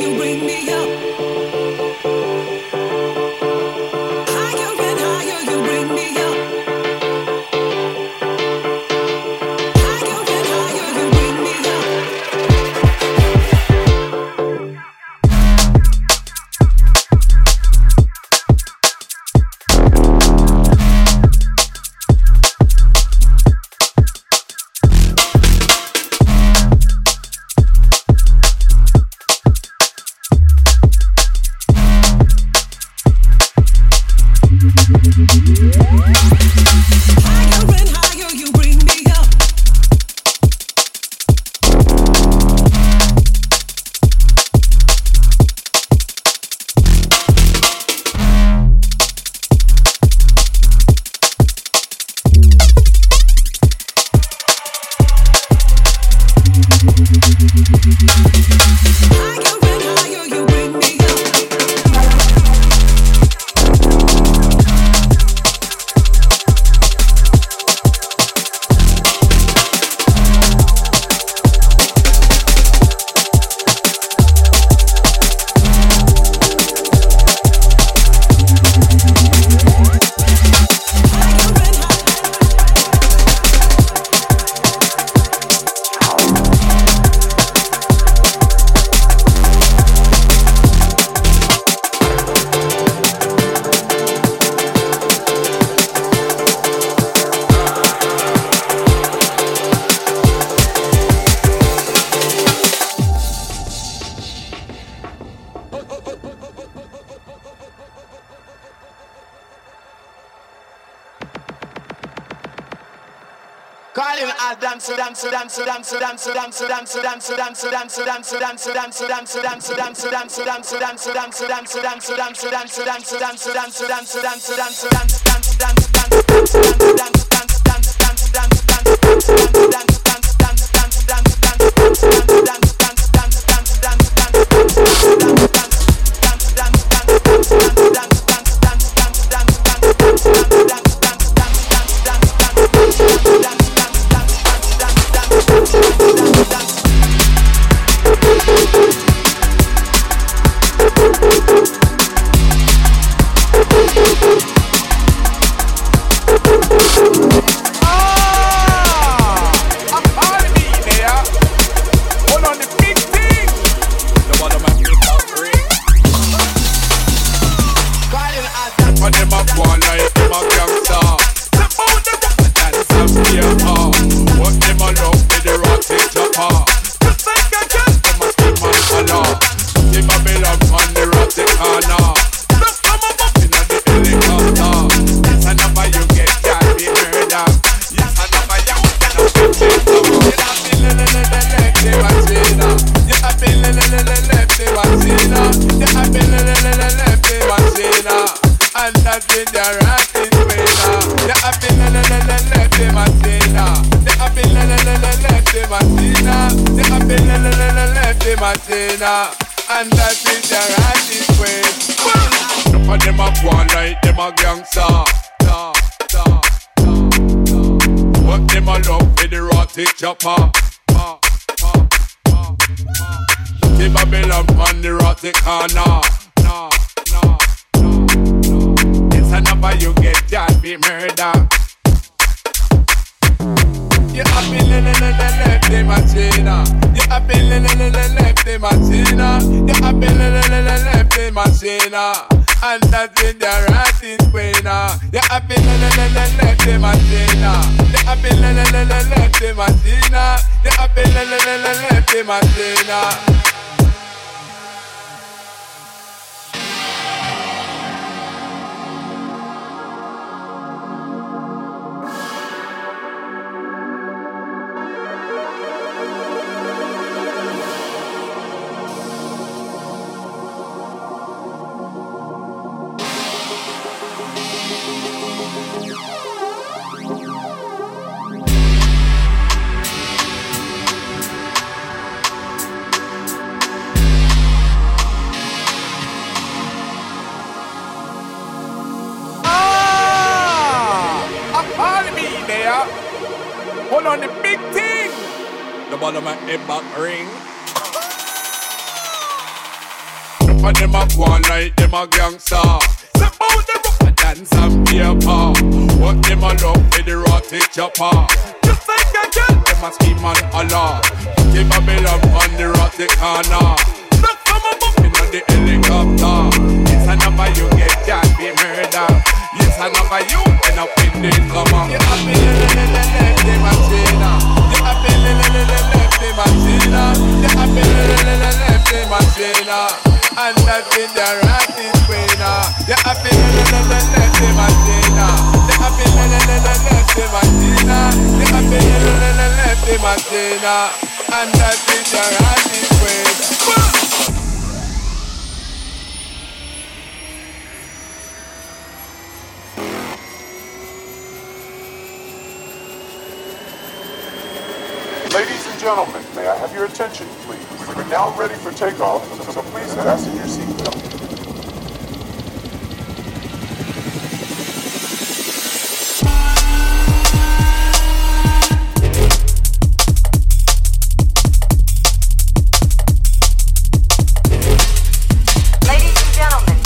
The bottom of my head back ring. off and them a go on like them a gangster. Step out the rock and dance and paper. What them a love with the rotted chopper. Just like a girl, them a scream and holler. Give a bill up on the rotted corner. Step from a bump in the helicopter. It's another you get can't be murder. It's another you end up in the coma. You have been left the machina. You have been left the machina. You have been left the machina. And that in the right is winner. You have been left the machina. You have been left the machina. You have been left the machina. And that in the right is winner. Ladies and gentlemen, may I have your attention, please? We're now ready for takeoff, so please fasten your seatbelt. Ladies and gentlemen.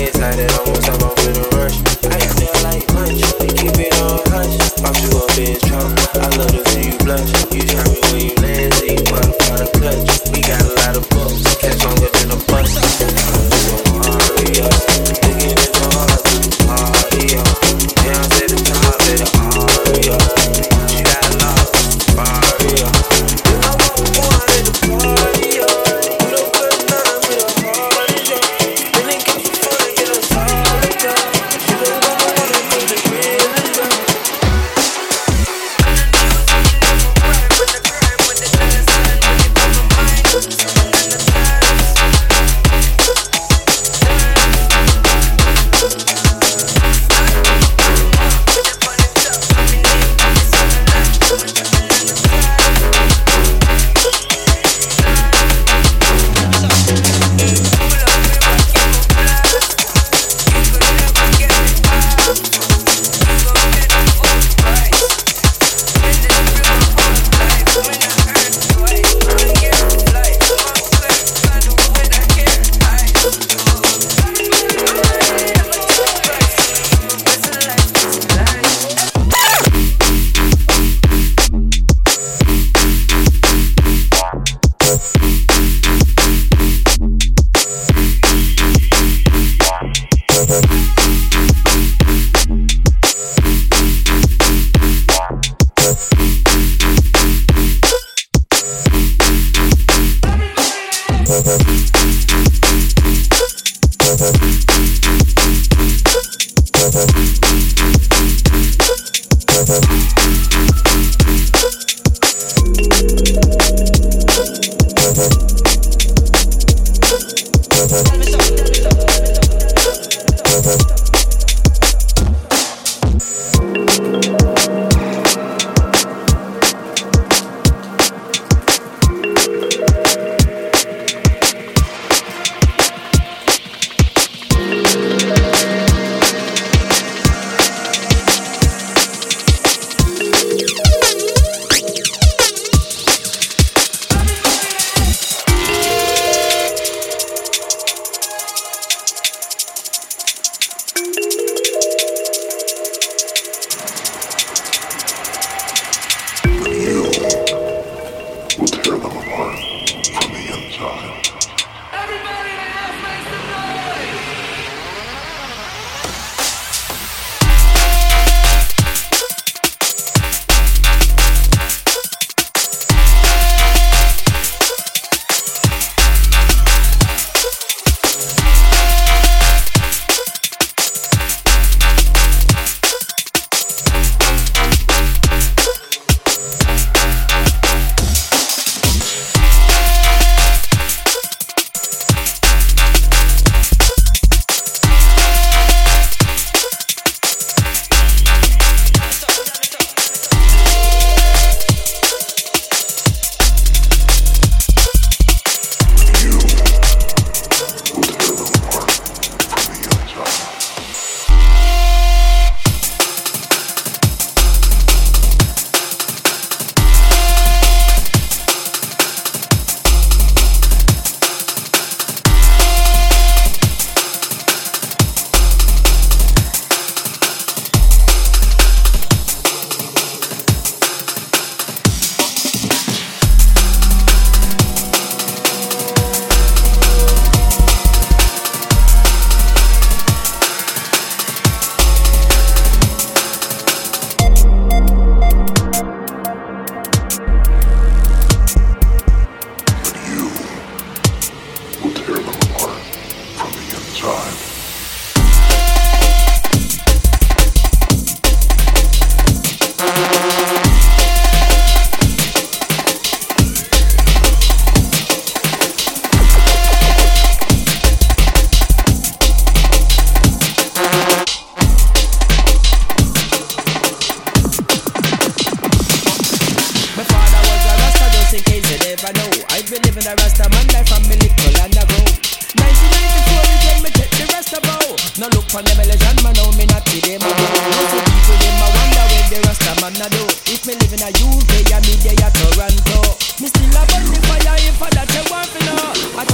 head tight and almost I'm off in a rush. I smell like lunch, keep it on hush. Pop you up in his trunk, I love to see you blush. You try me when you land, so you wanna find a clutch. We got a lot of books, catch longer than a bus. Mario, digging in the heart, Mario. Down to the top, let it Mario. She got a lot, Mario. I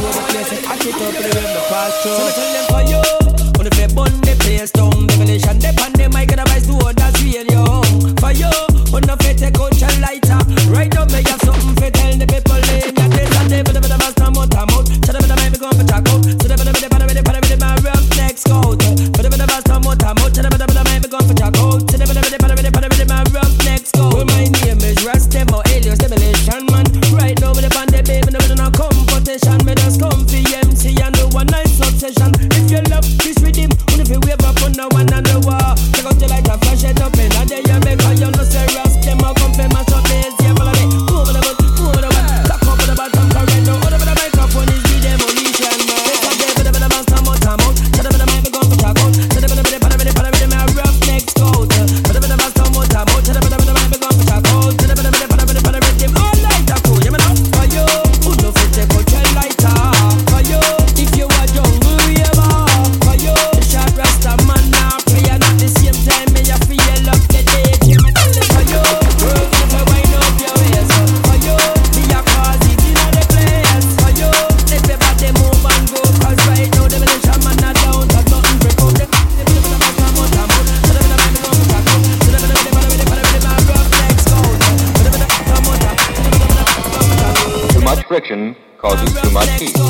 want one at the party. the fair bun, the place down. Devilish and the pan, the mic and the vice to others real, yo. For you, on the fair take out your lighter. Right now, may have something for tell the people in your days. And they better better bust them out, I'm out. Shut up, better make me go for taco. So they better better better better better better my rough neck scout. Better better bust them out, I'm out. Shut up, better better make me go for taco. So they better better better better better better my rough neck scout. Well, my name is Rastemo, alias Devilish and man. Right now, with the pan, the baby, no better no competition. Me just come for MC and do one nice obsession. If you love this rhythm, only if you wave up on the one and the wall. Check out your light and flash it up in a day and make all your no serious. Them all come from my shop, they see follow me. Move the butt, move the butt, cock up the bottom, correct now. All over the microphone is the demolition man. Take a day, better better bounce, I'm out. Shut up, better make me go for taco. Shut up, better better better better better better my rough neck coat. Better better bounce, I'm out. Shut up, better better make me go for taco. Shut up, better better better better better rhythm all night. I cool, yeah man, up for you. Who knows if they could try lighter? Friction causes too much heat.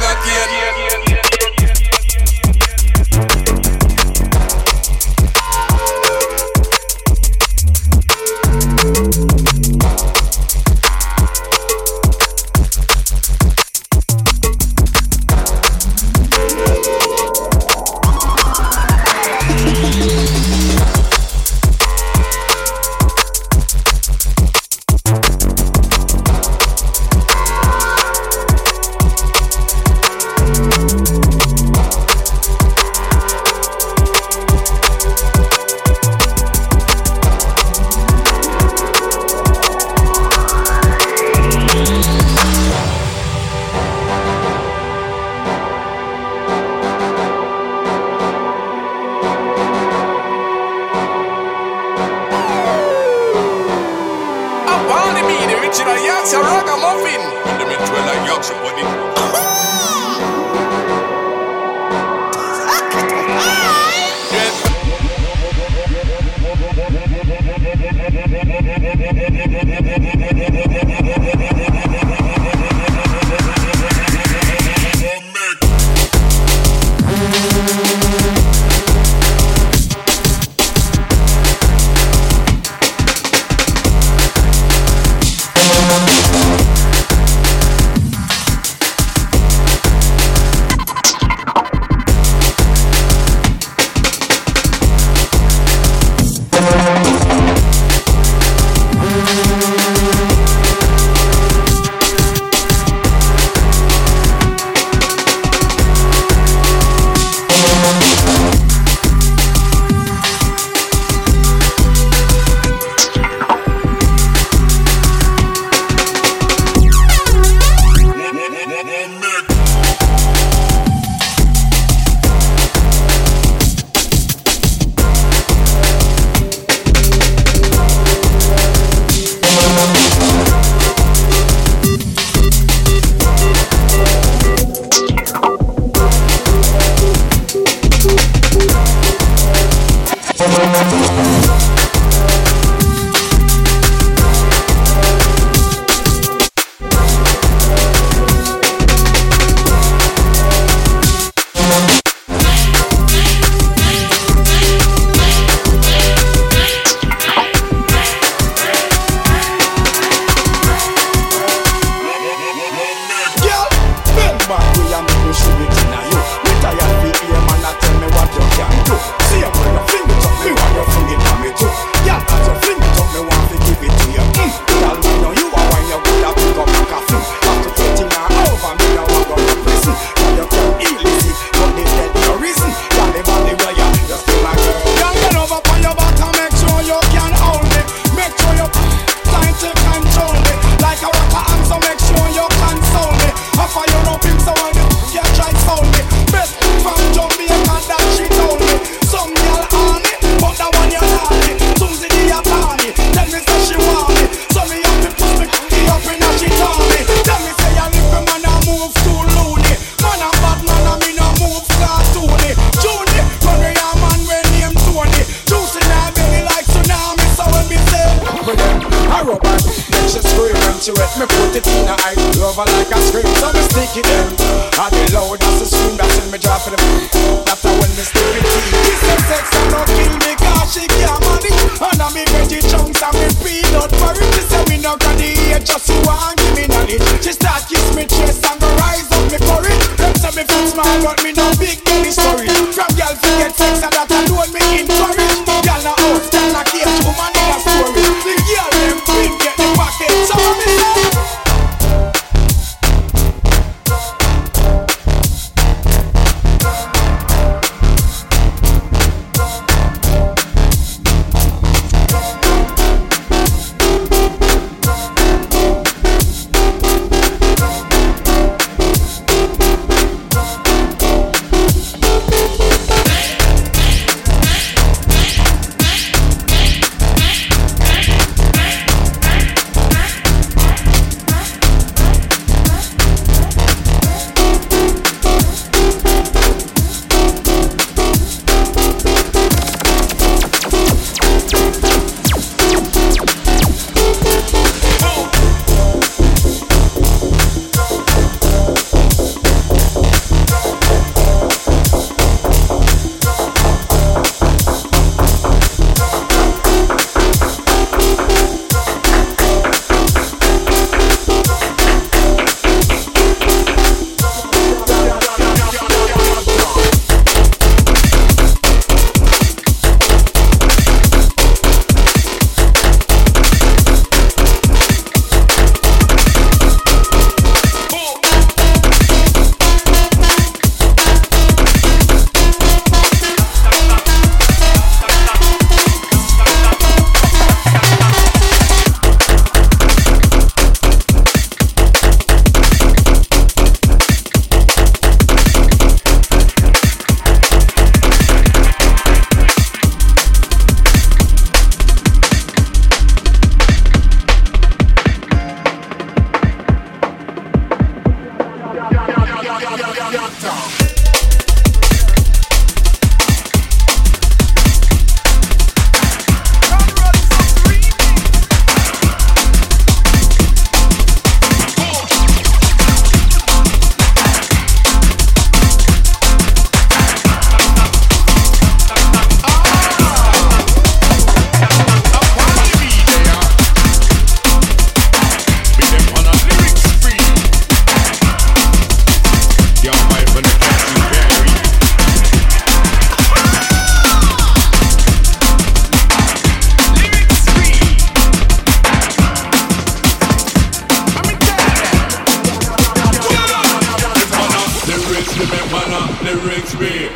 young again.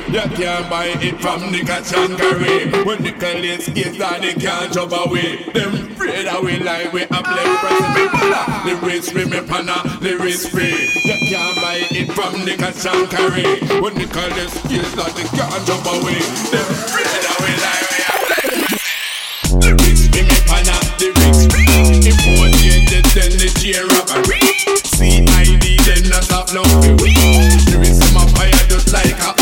You can't buy it from nigga Chankari. When Nicholas gives that they can't jump away. Them afraid that we lie, we a blame pressing me pala. Lyrics free me pana, lyrics free. You can't buy it from nigga Chankari. When Nicholas gives that they can't jump away. Them afraid that we lie, we a blame pressing. Lyrics free me pana, lyrics free. Imported then the J robbery. CID then not stop love me weak. Lyrics in my fire just like a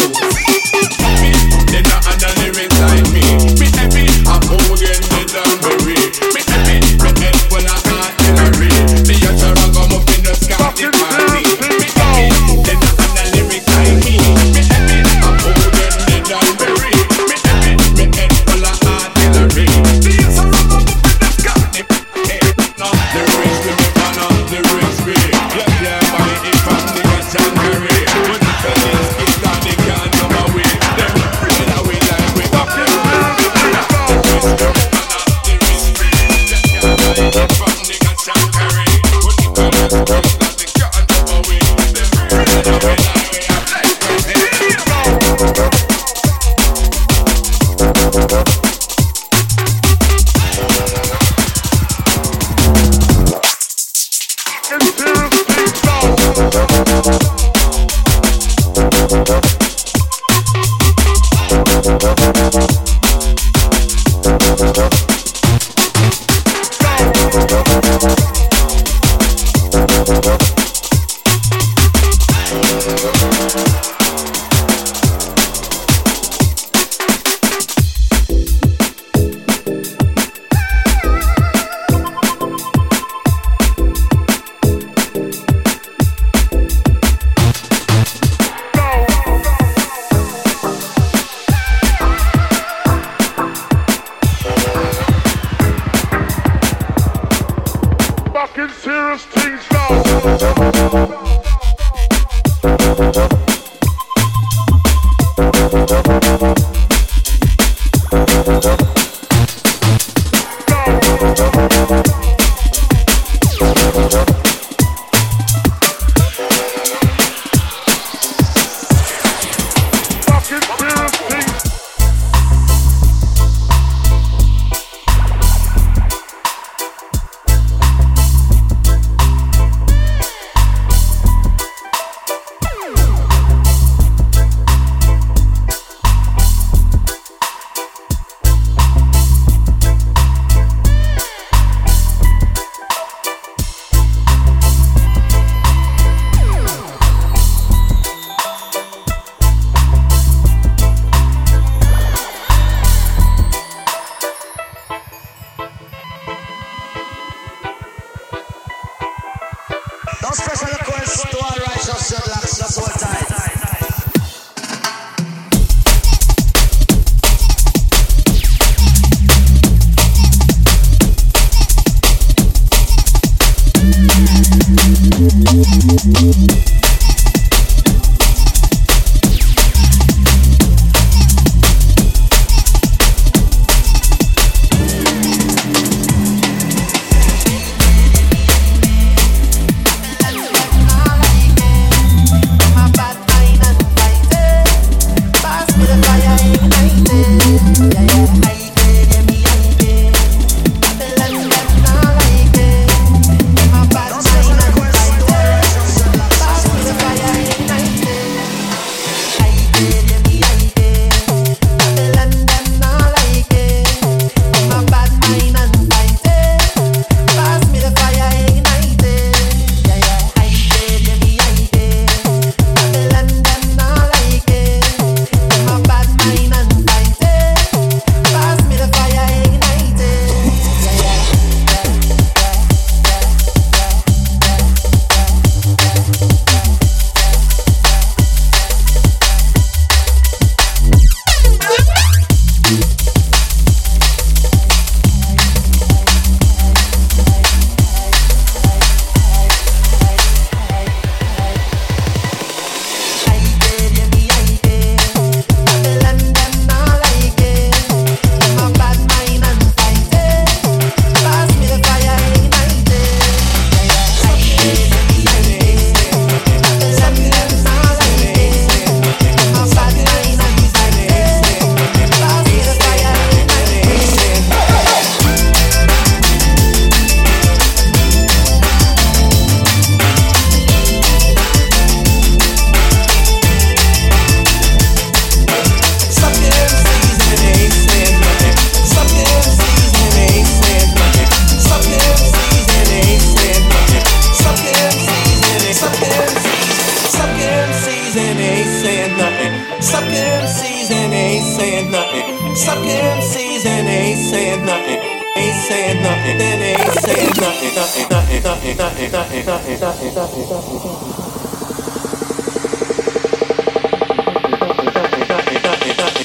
sucking MCs and they ain't saying nothing. Ain't saying nothing. Then they ain't saying nothing. Nothing.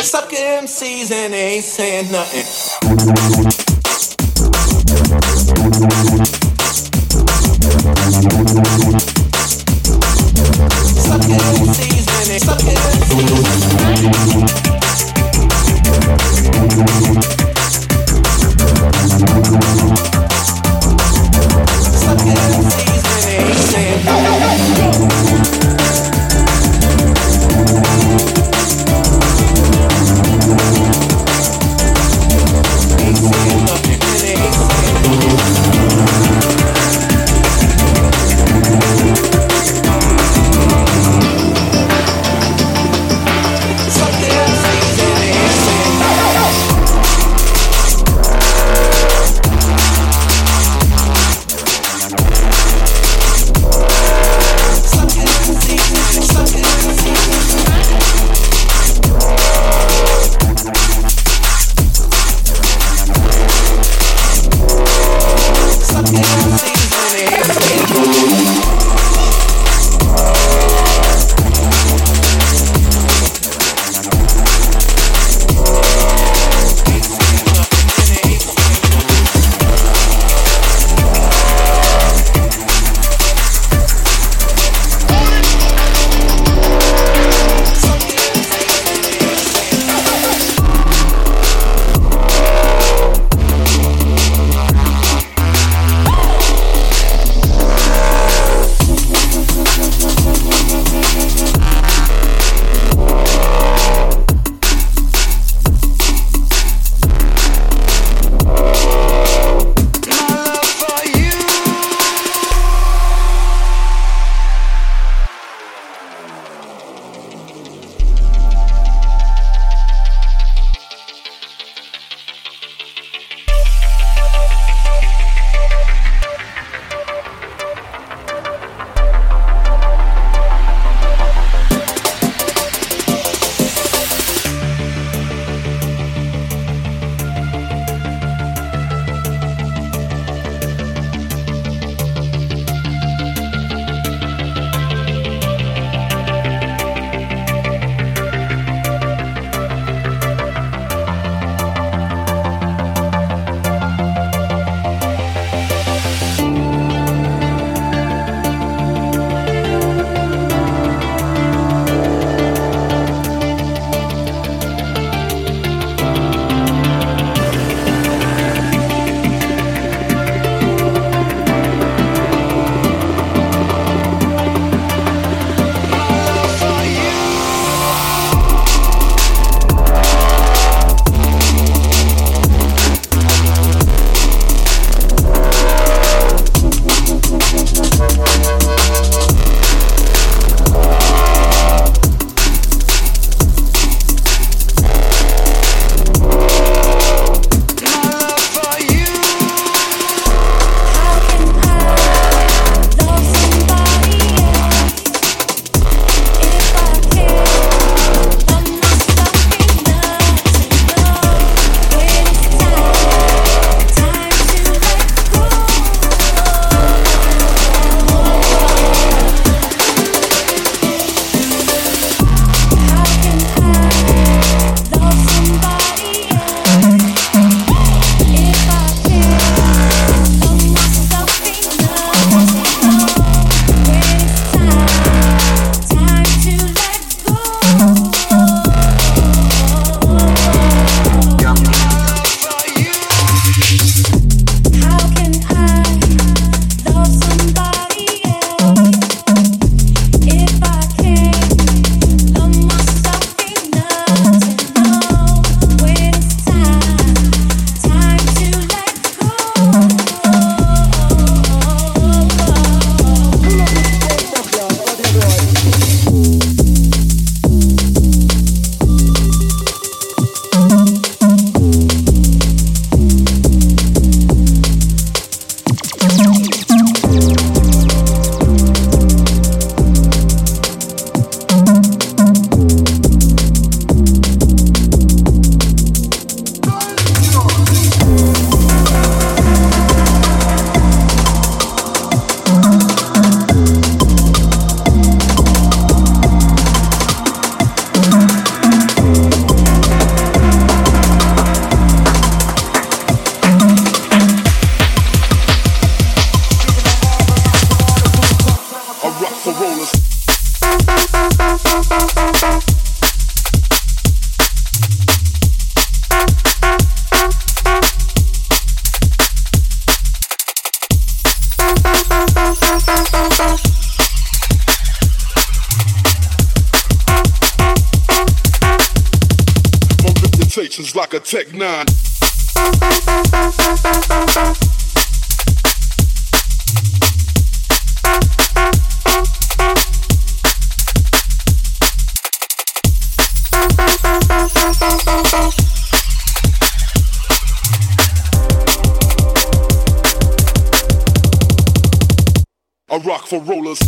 Sucking MCs and they ain't saying nothing. Corollas. My reputation's like a Tech 9. I rock for rollers.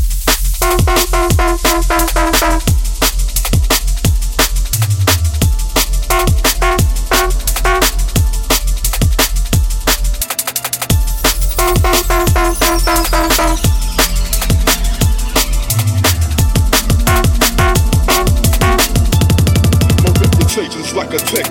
Like a tick.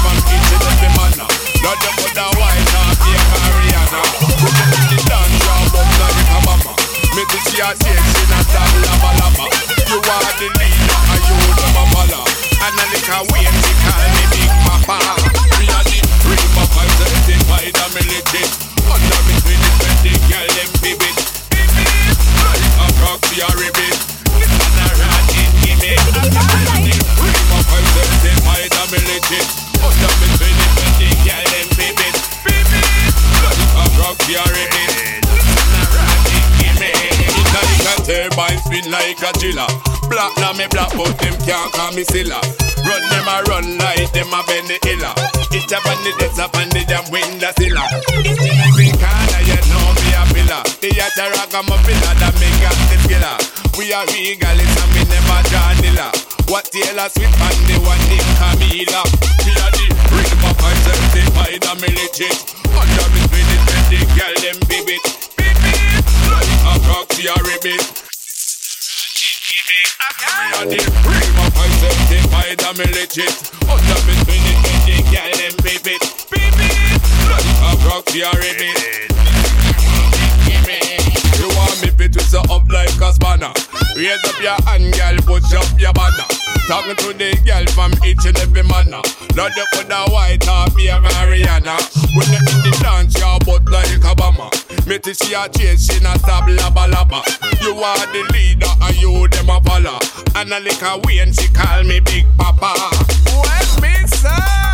from kitchen to the manor. Not the put a wine on here for Rihanna. Put it in the dance round up like a mama. Make the chia taste in a top lava lava. You are the leader and you the mamala. And I lick a wave, she call me Big Papa. Me a the real papa, certified and me legit. Under me with the pretty girl, them pivot. Like a cock to a ribbit. Listen a rat in gimmick. Real papa, certified and me legit. Under me with the pretty girl, them pivot. Like a cock to a ribbit. Turbine spin like a chiller. Black na me black, but them can't call me Silla. Run them a run like them a bend the hilla. It's up on the desk up on the damn window silla. It's in every corner, you know me a pillar. The other rock I'm a pillar that make up the killer. We are regalists and we never draw nilla. What Taylor Swift and the one named Camila. We are the real pop and certified and me legit. Under me with it when the girl them baby. A cock to a ribbit. I did bring my voice up to buy the military. On the between it and the girl and baby. Baby, a cock to a ribbit. You want me to twist up like a spanner. Raise up your hand, girl, put up your banner. Talking to the girl from each and every manner. Not the other white or beer Mariana. When you in the dance, your butt like a bomber. Me to see her chase, she not stop labba labba. You are the leader and you them a follow. And I lick her way and she call me Big Papa. Well, me son.